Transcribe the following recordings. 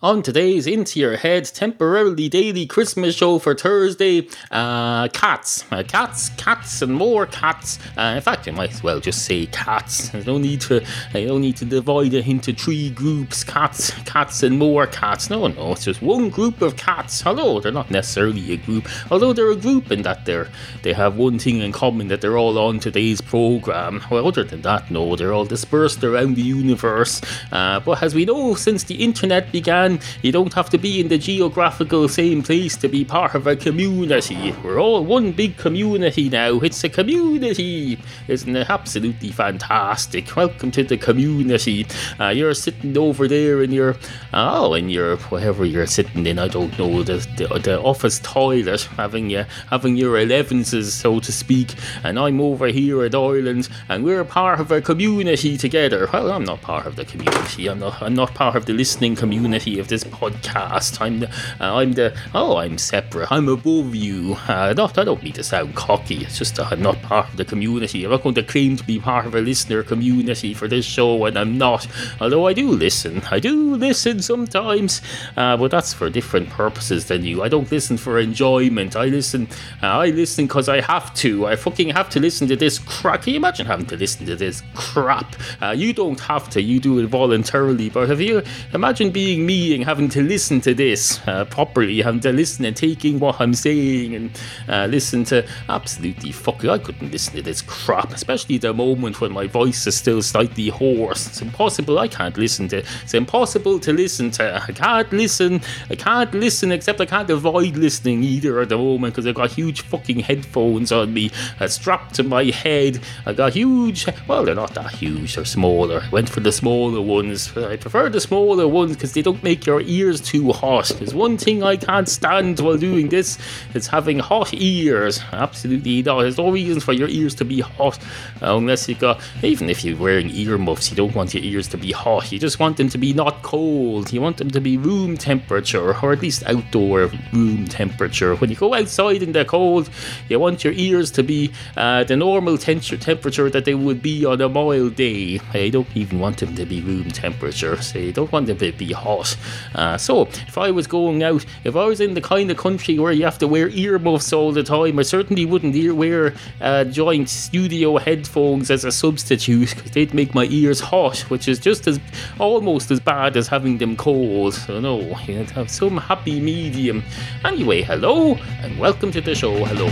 On today's Into Your Head temporarily daily Christmas show for Thursday, cats. Cats, and more cats. In fact, I might as well just say cats. I don't need to divide it into three groups. Cats, and more cats. No, it's just one group of cats. Although they're not necessarily a group. Although they're a group in that they have one thing in common, that they're all on today's program. Well, other than that, no, they're all dispersed around the universe. But as we know, since the internet began, you don't have to be in the geographical same place to be part of a community. We're all one big community now. It's a community. Isn't it absolutely fantastic? Welcome to the community. You're sitting over there in your, whatever you're sitting in, I don't know, the office toilet, having your 11s, so to speak, and I'm over here at Ireland, and we're part of a community together. Well, I'm not part of the community. I'm not part of the listening community of this podcast. I'm separate. I'm above you. I don't mean to sound cocky. It's just that I'm not part of the community. I'm not going to claim to be part of a listener community for this show when I'm not. Although I do listen. sometimes, but that's for different purposes than you. I don't listen for enjoyment. I listen because I have to. I fucking have to listen to this crap. Can you imagine having to listen to this crap? You don't have to. You do it voluntarily. But have you? Imagine being me and having to listen to this properly, having to listen and taking what I'm saying and listen to absolutely fucking. I couldn't listen to this crap, especially the moment when my voice is still slightly hoarse. It's impossible. It's impossible to listen to. I can't listen, except I can't avoid listening either at the moment, because I've got huge fucking headphones on me strapped to my head. I got huge, well, they're not that huge, they're smaller. I went for the smaller ones. I prefer the smaller ones because they don't make your ears too hot. There's one thing I can't stand while doing this, it's having hot ears. Absolutely not. There's no reason for your ears to be hot unless even if you're wearing earmuffs, you don't want your ears to be hot. You just want them to be not cold. You want them to be room temperature, or at least outdoor room temperature. When you go outside in the cold, you want your ears to be the normal temperature that they would be on a mild day. You don't even want them to be room temperature, so you don't want them to be hot. So if I was going out, if I was in the kind of country where you have to wear earmuffs all the time, I certainly wouldn't wear joint studio headphones as a substitute, because they'd make my ears hot, which is just as almost as bad as having them cold. So no, you'd have some happy medium. Anyway, hello and welcome to the show. Hello.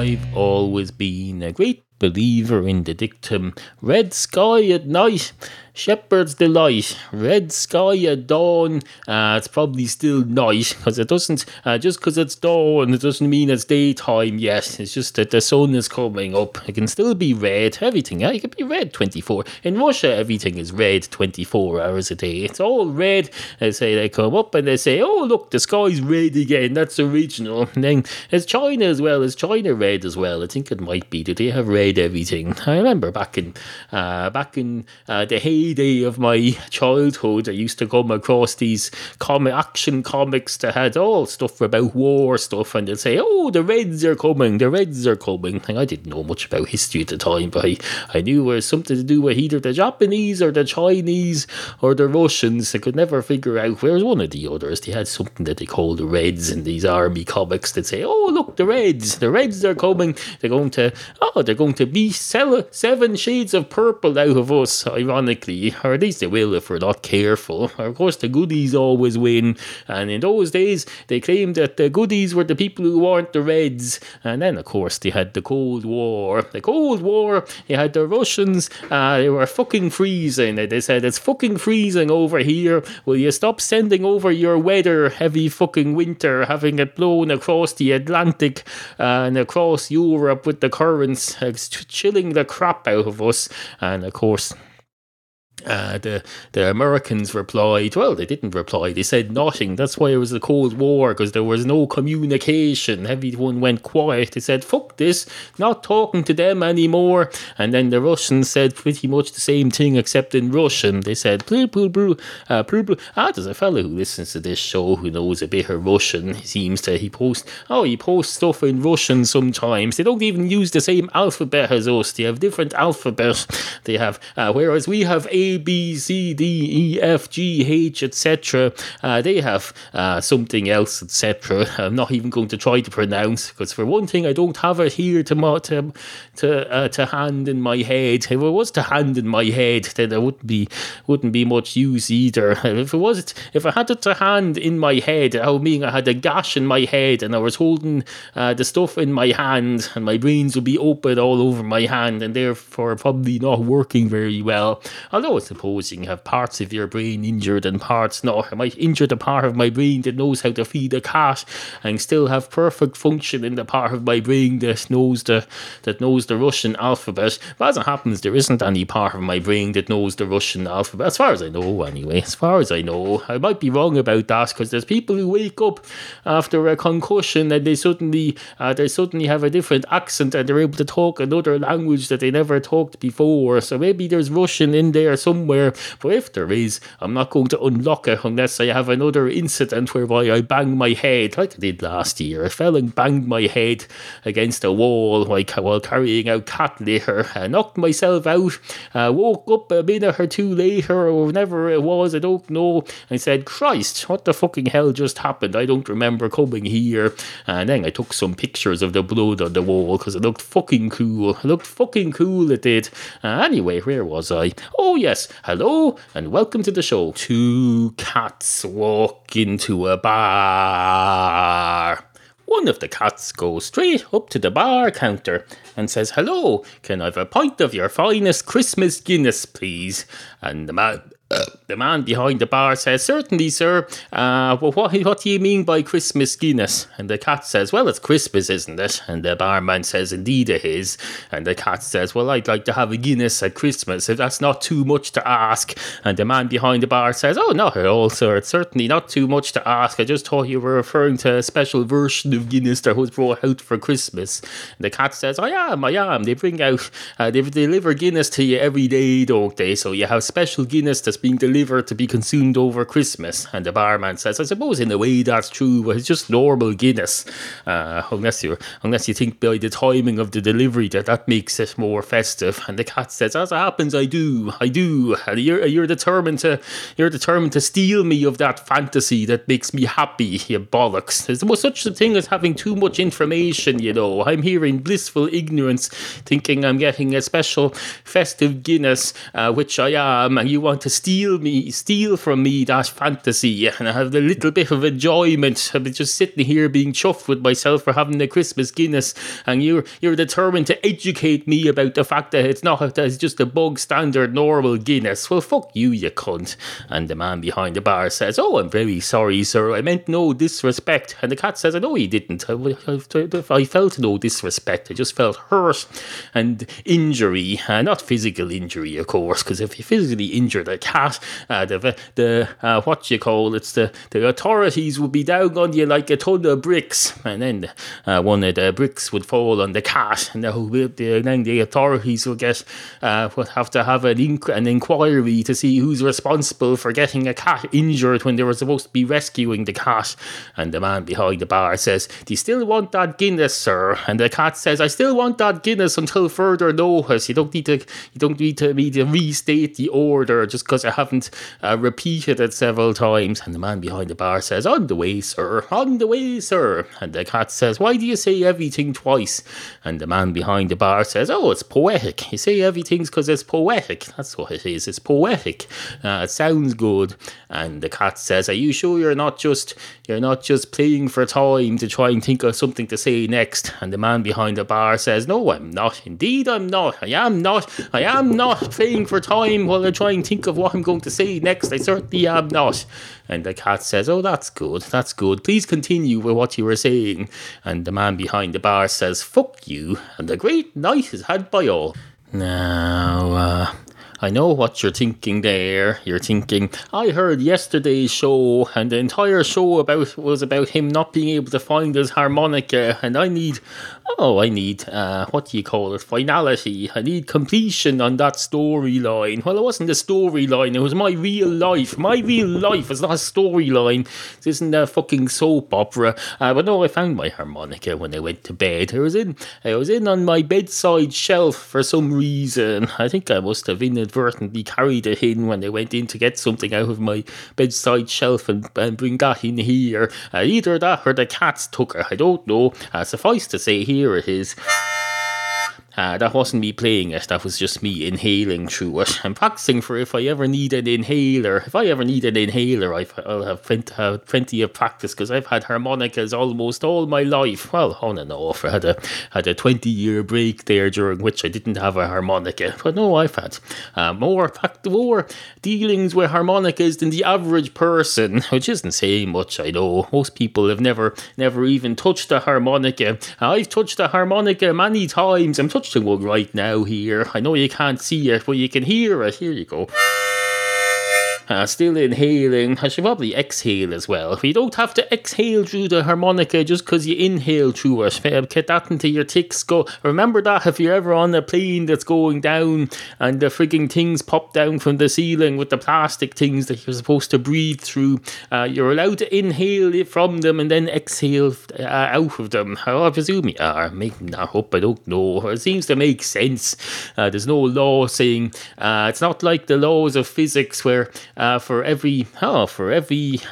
I've always been a great believer in the dictum, red sky at night, shepherd's delight. Red sky at dawn, it's probably still night, because it doesn't, just because it's dawn, it doesn't mean it's daytime yet. It's just that the sun is coming up. It can still be red, everything, it could be red 24. In Russia, everything is red 24 hours a day. It's all red. They come up and they say, oh look, the sky's red again, that's original. And then, is China as well? Is China red as well? I think it might be. Do they have red everything? I remember back in the day of my childhood, I used to come across these action comics that had all stuff about war stuff, and they'd say, oh, the Reds are coming. And I didn't know much about history at the time, but I knew it was something to do with either the Japanese or the Chinese or the Russians. I could never figure out where was one of the others. They had something that they called the Reds in these army comics that say, oh look, the Reds are coming, they're going to be 7 shades of purple out of us, ironically. Or at least they will if we're not careful. Of course, the goodies always win. And in those days, they claimed that the goodies were the people who weren't the Reds. And then, of course, they had the Cold War. They had the Russians. They were fucking freezing. They said, it's fucking freezing over here. Will you stop sending over your weather every fucking winter, having it blown across the Atlantic and across Europe with the currents, chilling the crap out of us? And, of course, The Americans replied, well, they didn't reply, they said nothing. That's why it was the Cold War, because there was no communication. Everyone went quiet. They said, fuck this, not talking to them anymore. And then the Russians said pretty much the same thing, except in Russian. They said, there's a fellow who listens to this show who knows a bit of Russian. He seems to, he posts stuff in Russian sometimes. They don't even use the same alphabet as us. They have different alphabets. They have, whereas we have A, B, C, D, E, F, G, H, etc. They have something else, etc. I'm not even going to try to pronounce, because for one thing, I don't have it here to hand in my head. If it was to hand in my head, then there wouldn't be much use either. If I had it to hand in my head, I mean I had a gash in my head and I was holding the stuff in my hand, and my brains would be open all over my hand, and therefore probably not working very well. Although I suppose you can have parts of your brain injured and parts not. I might injure the part of my brain that knows how to feed a cat and still have perfect function in the part of my brain that knows the Russian alphabet. But as it happens, there isn't any part of my brain that knows the Russian alphabet, as far as I know anyway. As far as I know, I might be wrong about that, because there's people who wake up after a concussion and they suddenly have a different accent and they're able to talk another language that they never talked before. So maybe there's Russian in there somewhere, but if there is, I'm not going to unlock it unless I have another incident whereby I bang my head, like I did last year. I fell and banged my head against a wall while carrying out cat litter. I knocked myself out, woke up a minute or two later or whenever it was, I don't know, and said, Christ, what the fucking hell just happened? I don't remember coming here. And then I took some pictures of the blood on the wall because it looked fucking cool. It looked fucking cool, it did. Anyway, where was I? Oh yes, hello and welcome to the show. Two cats walk into a bar. One of the cats goes straight up to the bar counter and says, hello, can I have a pint of your finest Christmas Guinness, please? And the man behind the bar says, certainly, sir. Well, what do you mean by Christmas Guinness? And the cat says, well, it's Christmas, isn't it? And the barman says, indeed it is. And the cat says, well, I'd like to have a Guinness at Christmas, if that's not too much to ask. And the man behind the bar says, oh, not at all, sir. It's certainly not too much to ask. I just thought you were referring to a special version of Guinness that was brought out for Christmas. And the cat says, I am. They bring out, they deliver Guinness to you every day, don't they? So you have special Guinness that's being delivered to be consumed over Christmas. And the barman says, I suppose in a way that's true, but it's just normal Guinness, unless you think by the timing of the delivery that makes it more festive. And the cat says, as it happens, I do, and you're determined to steal me of that fantasy that makes me happy, you bollocks. There's no such thing as having too much information, you know. I'm here in blissful ignorance thinking I'm getting a special festive Guinness, which I am, and you want to steal from me that fantasy, and I have a little bit of enjoyment. I've been just sitting here being chuffed with myself for having the Christmas Guinness, and you're determined to educate me about the fact that it's just a bog standard normal Guinness. Well, fuck you cunt. And the man behind the bar says, oh, I'm very sorry, sir, I meant no disrespect. And the cat says, I know you didn't. I felt no disrespect, I just felt hurt and injury, not physical injury, of course, because if you're physically injured a cat, the authorities would be down on you like a ton of bricks. And then one of the bricks would fall on the cat, and then the authorities would have to have an inquiry to see who's responsible for getting a cat injured when they were supposed to be rescuing the cat. And the man behind the bar says, do you still want that Guinness, sir? And the cat says, I still want that Guinness until further notice. You don't need to restate the order just because I haven't repeated it several times. And the man behind the bar says, on the way sir. And the cat says, why do you say everything twice? And the man behind the bar says, oh, it's poetic, you say everything's because it's poetic, that's what it is, it's poetic, it sounds good. And the cat says, are you sure you're not just playing for time to try and think of something to say next? And the man behind the bar says, no, I'm not, indeed I'm not, I am not playing for time while I try and think of what I'm going to say next. I certainly am not. And the cat says, oh, that's good, please continue with what you were saying. And the man behind the bar says, fuck you, and a great night is had by all. Now I know what you're thinking there. You're thinking, I heard yesterday's show and the entire show was about him not being able to find his harmonica, and I need what do you call it? Finality. I need completion on that storyline. Well, it wasn't a storyline. It was my real life. My real life is not a storyline. It isn't a fucking soap opera. But no, I found my harmonica when I went to bed. I was in on my bedside shelf for some reason. I think I must have inadvertently carried it in when I went in to get something out of my bedside shelf and bring that in here. Either that or the cats took it. I don't know. Suffice to say, here it is. That wasn't me playing it, that was just me inhaling through it. I'm practicing for if I ever need an inhaler. If I ever need an inhaler, I'll have plenty of practice, because I've had harmonicas almost all my life. Well, on and off. I had a 20-year break there, during which I didn't have a harmonica. But no, I've had more dealings with harmonicas than the average person, which isn't saying much, I know. Most people have never even touched a harmonica. I've touched a harmonica many times. I'm touching one right now here. I know you can't see it, but you can hear it. Here you go. Still inhaling. I should probably exhale as well. You don't have to exhale through the harmonica just because you inhale through it. Get that into your thick skull. Remember that if you're ever on a plane that's going down and the frigging things pop down from the ceiling with the plastic things that you're supposed to breathe through. You're allowed to inhale from them and then exhale out of them. I presume you are making that up. I don't know. It seems to make sense. There's no law saying it's not like the laws of physics where for every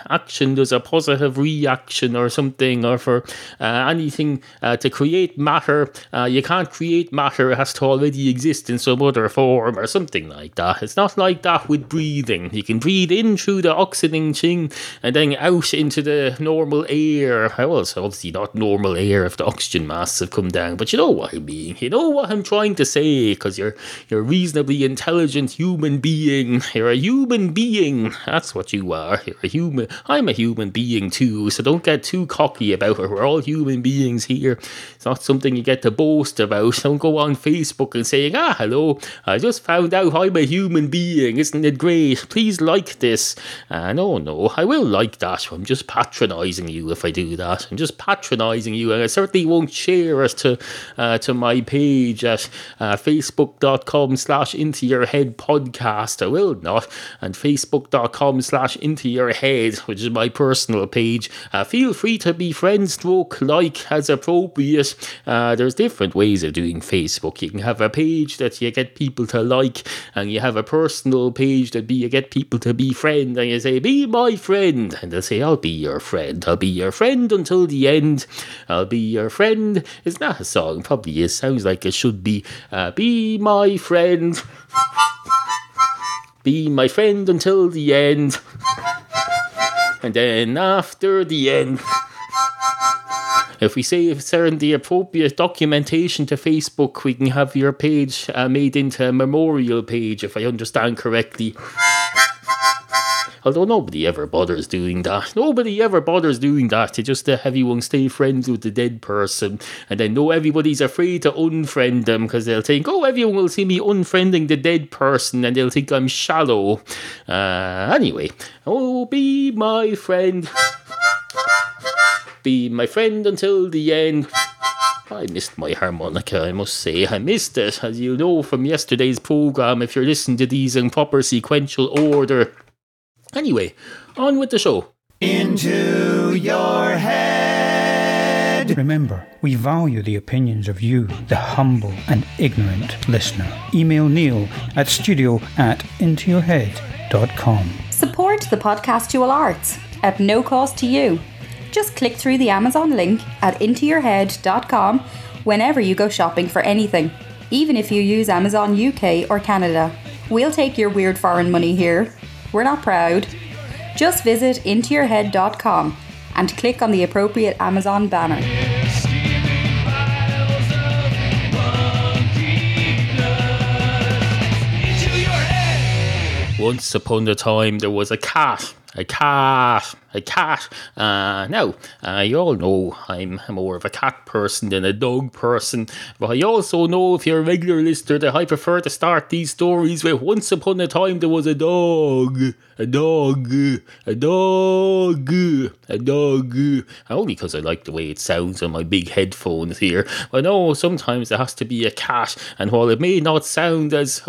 action there's a positive reaction or something, or for anything to create matter, you can't create matter, it has to already exist in some other form or something like that. It's not like that with breathing. You can breathe in through the oxygen thing and then out into the normal air. Well, it's obviously not normal air if the oxygen masks have come down, but you know what I mean. You know what I'm trying to say, because you're a reasonably intelligent human being. You're a human being. That's what you are. You're a human. I'm a human being too, so don't get too cocky about it. We're all human beings here. It's not something you get to boast about. Don't go on Facebook and saying, hello, I just found out I'm a human being. Isn't it great? Please like this. No, I will like that. I'm just patronising you if I do that. I'm just patronising you, and I certainly won't share it to my page at facebook.com/Into Your Head Podcast. I will not. And facebook.com/Into Your Head, which is my personal page. Feel free to be friends, like as appropriate. There's different ways of doing Facebook. You can have a page that you get people to like, and you have a personal page that you get people to befriend, and you say, be my friend, and they'll say, I'll be your friend. I'll be your friend until the end. I'll be your friend. It's not a song, probably is. Sounds like it should be. Be my friend. Be my friend until the end. And then after the end. If we send the appropriate documentation to Facebook, we can have your page made into a memorial page, if I understand correctly. Although nobody ever bothers doing that. Nobody ever bothers doing that. They just have everyone stay friends with the dead person. And then no, everybody's afraid to unfriend them, because they'll think, everyone will see me unfriending the dead person and they'll think I'm shallow. Anyway. Be my friend. Be my friend until the end. I missed my harmonica, I must say. I missed it, as you know from yesterday's programme, if you're listening to these in proper sequential order. Anyway, on with the show. Into Your Head. Remember, we value the opinions of you, the humble and ignorant listener. Email Neil at studio@intoyourhead.com. Support the podcastual arts at no cost to you. Just click through the Amazon link at intoyourhead.com whenever you go shopping for anything, even if you use Amazon UK or Canada. We'll take your weird foreign money here. We're not proud. Just visit intoyourhead.com and click on the appropriate Amazon banner. Once upon a time, there was a cat. a cat. Now, you all know I'm more of a cat person than a dog person, but I also know, if you're a regular listener, that I prefer to start these stories with once upon a time there was a dog. A dog. Only because I like the way it sounds on my big headphones here. But no, sometimes there has to be a cat, and while it may not sound as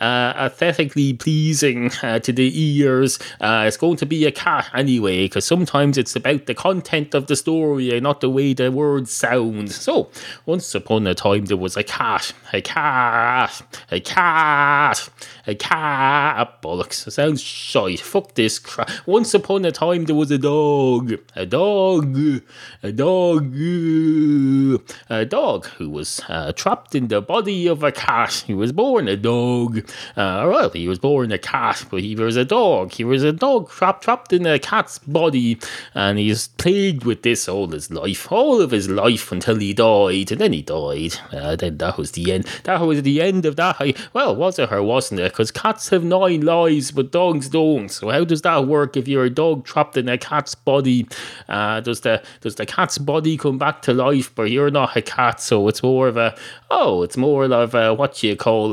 aesthetically pleasing to the ears, it's going to be a cat anyway, because sometimes it's about the content of the story and not the way the words sound. So, once upon a time there was a cat. Bollocks, it sounds shite. Fuck this crap. Once upon a time there was a dog who was trapped in the body of a cat. He was born a dog. Well, he was born a cat, but he was a dog. He was a dog trapped in a cat's body, and he's plagued with this all of his life until he died, and then he died. Then that was the end. That was the end of that. Well, was it or wasn't it? Because cats have 9 lives, but dogs don't. So how does that work if you're a dog trapped in a cat's body? Does the cat's body come back to life, but you're not a cat? So it's more of a, what do you call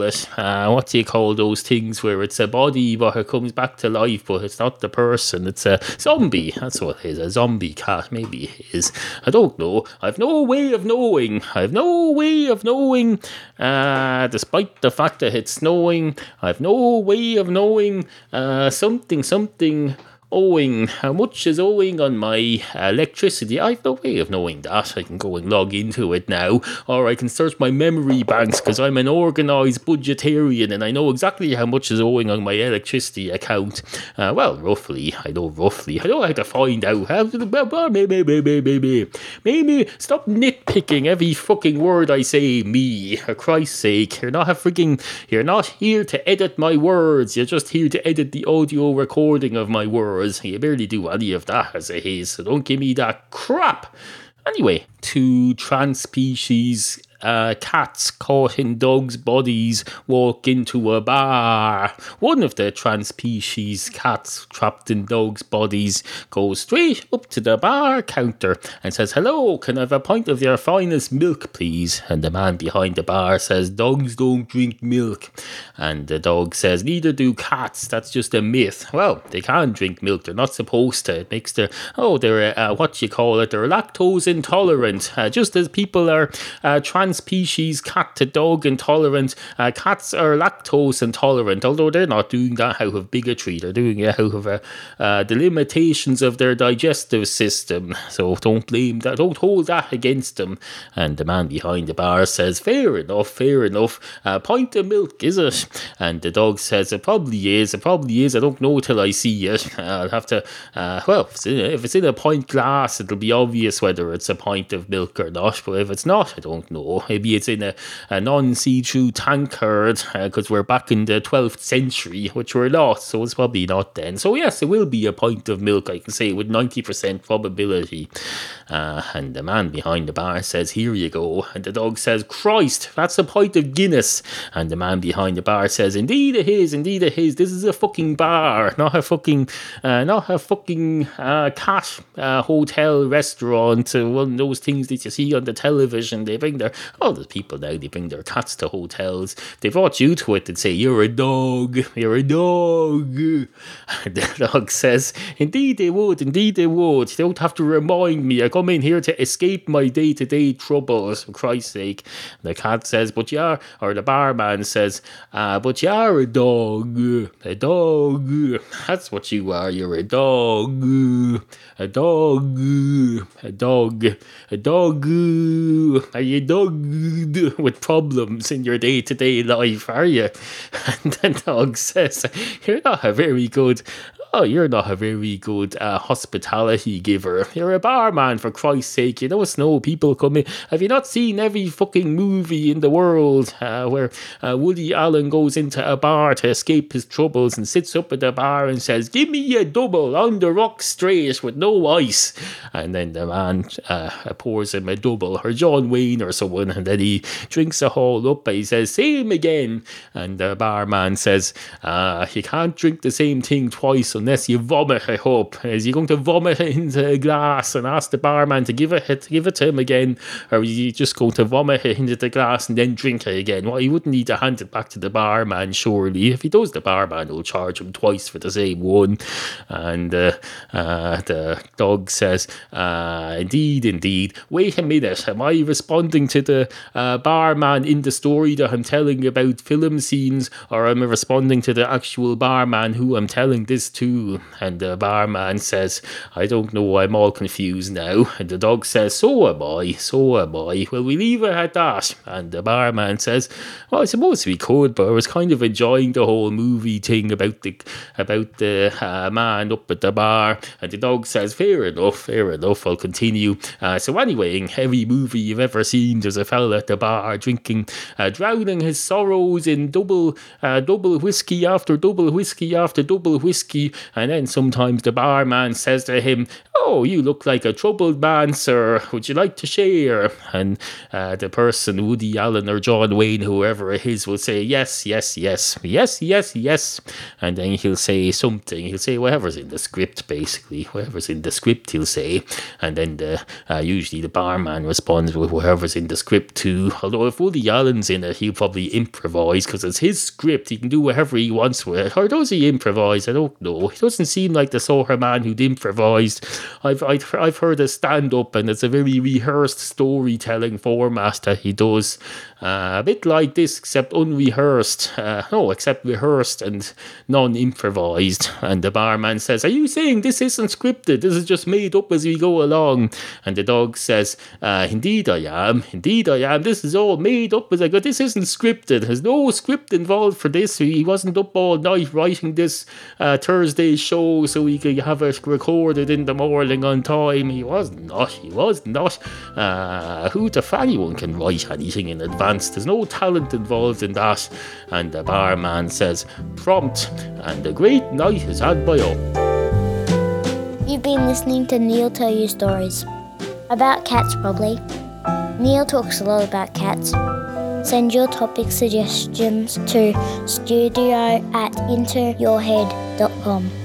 those things where it's a body but it comes back to life, but it's not the person, it's a zombie. That's what it is, a zombie cat. Maybe it is, I don't know. I've no way of knowing, despite the fact that it's snowing. I've no way of knowing something owing. How much is owing on my electricity? I have no way of knowing that. I can go and log into it now, or I can search my memory banks, because I'm an organised budgetarian and I know exactly how much is owing on my electricity account. Well, roughly. I know how to find out. Maybe stop nitpicking every fucking word I say. Me, for Christ's sake, you're not here to edit my words. You're just here to edit the audio recording of my words. You barely do any of that as it is, so don't give me that crap. Anyway, 2 trans species cats caught in dogs' bodies walk into a bar. One of the trans species cats trapped in dogs' bodies goes straight up to the bar counter and says, "Hello, can I have a pint of your finest milk, please?" And the man behind the bar says, "Dogs don't drink milk." And the dog says, "Neither do cats. That's just a myth." Well, they can drink milk. They're not supposed to. It makes they're lactose intolerant. Just as people are trans species cat to dog intolerant, cats are lactose intolerant, although they're not doing that out of bigotry. They're doing it out of the limitations of their digestive system, so don't blame that, don't hold that against them. And the man behind the bar says, fair enough, a pint of milk, is it? And the dog says, it probably is, I don't know till I see it. I'll have to, if it's in a pint glass, it'll be obvious whether it's a pint of milk or not, but if it's not, I don't know. Maybe it's in a non-see-through tankard, because we're back in the 12th century, which we're not, so it's probably not then. So yes, it will be a pint of milk, I can say, with 90% probability. And the man behind the bar says, "Here you go." And the dog says, "Christ, that's a pint of Guinness." And the man behind the bar says, Indeed it is, this is a fucking bar, not a fucking cat hotel restaurant, one of those things that you see on the television. They bring their people now bring their cats to hotels. They brought you to it and say, you're a dog. And the dog says, indeed they would, they don't have to remind me, I come in here to escape my day-to-day troubles, for Christ's sake. And the cat says, the barman says, but you are a dog, that's what you are, you're a dog, are you dog with problems in your day-to-day life, are you? And the dog says, you're not a very good hospitality giver. You're a barman, for Christ's sake. You know it's no people come in. Have you not seen every fucking movie in the world where Woody Allen goes into a bar to escape his troubles and sits up at the bar and says, "Give me a double on the rock straight with no ice." And then the man pours him a double, or John Wayne or someone, and then he drinks it all up and he says, "Same again." And the barman says, "You can't drink the same thing twice on this. You vomit, I hope. Is he going to vomit it into a glass and ask the barman to give it to him again? Or is he just going to vomit it into the glass and then drink it again? Well, he wouldn't need to hand it back to the barman, surely. If he does, the barman will charge him twice for the same one. And the dog says, indeed. Wait a minute. Am I responding to the barman in the story that I'm telling about film scenes, or am I responding to the actual barman who I'm telling this to? And the barman says, I don't know, I'm all confused now. And the dog says, so am I. Well, we leave it at that. And the barman says, well, I suppose we could, but I was kind of enjoying the whole movie thing about the man up at the bar. And the dog says, fair enough, I'll continue. So anyway, in every movie you've ever seen, there's a fella at the bar drinking, drowning his sorrows in double whiskey after double whiskey, and then sometimes the barman says to him, oh, you look like a troubled man, sir, would you like to share? And the person, Woody Allen or John Wayne, whoever it is, will say yes, and then he'll say whatever's in the script he'll say, and then usually the barman responds with whatever's in the script too, although if Woody Allen's in it, he'll probably improvise because it's his script, he can do whatever he wants with it. Or does he improvise? I don't know. He doesn't seem like the sort of man who'd improvise. I've heard a stand-up, and it's a very rehearsed storytelling format that he does, a bit like this, except rehearsed and non-improvised. And the barman says, are you saying this isn't scripted, this is just made up as we go along? And the dog says, indeed I am, this is all made up as I go, this isn't scripted, there's no script involved for this, he wasn't up all night writing this Thursday show so he could have it recorded in the morning on time. He was not. Who the fuck, anyone can write anything in advance, there's no talent involved in that. And the barman says, prompt, and a great night is had by all. You've been listening to Neil tell you stories about cats, probably. Neil talks a lot about cats. Send your topic suggestions to studio@interyourhead.com.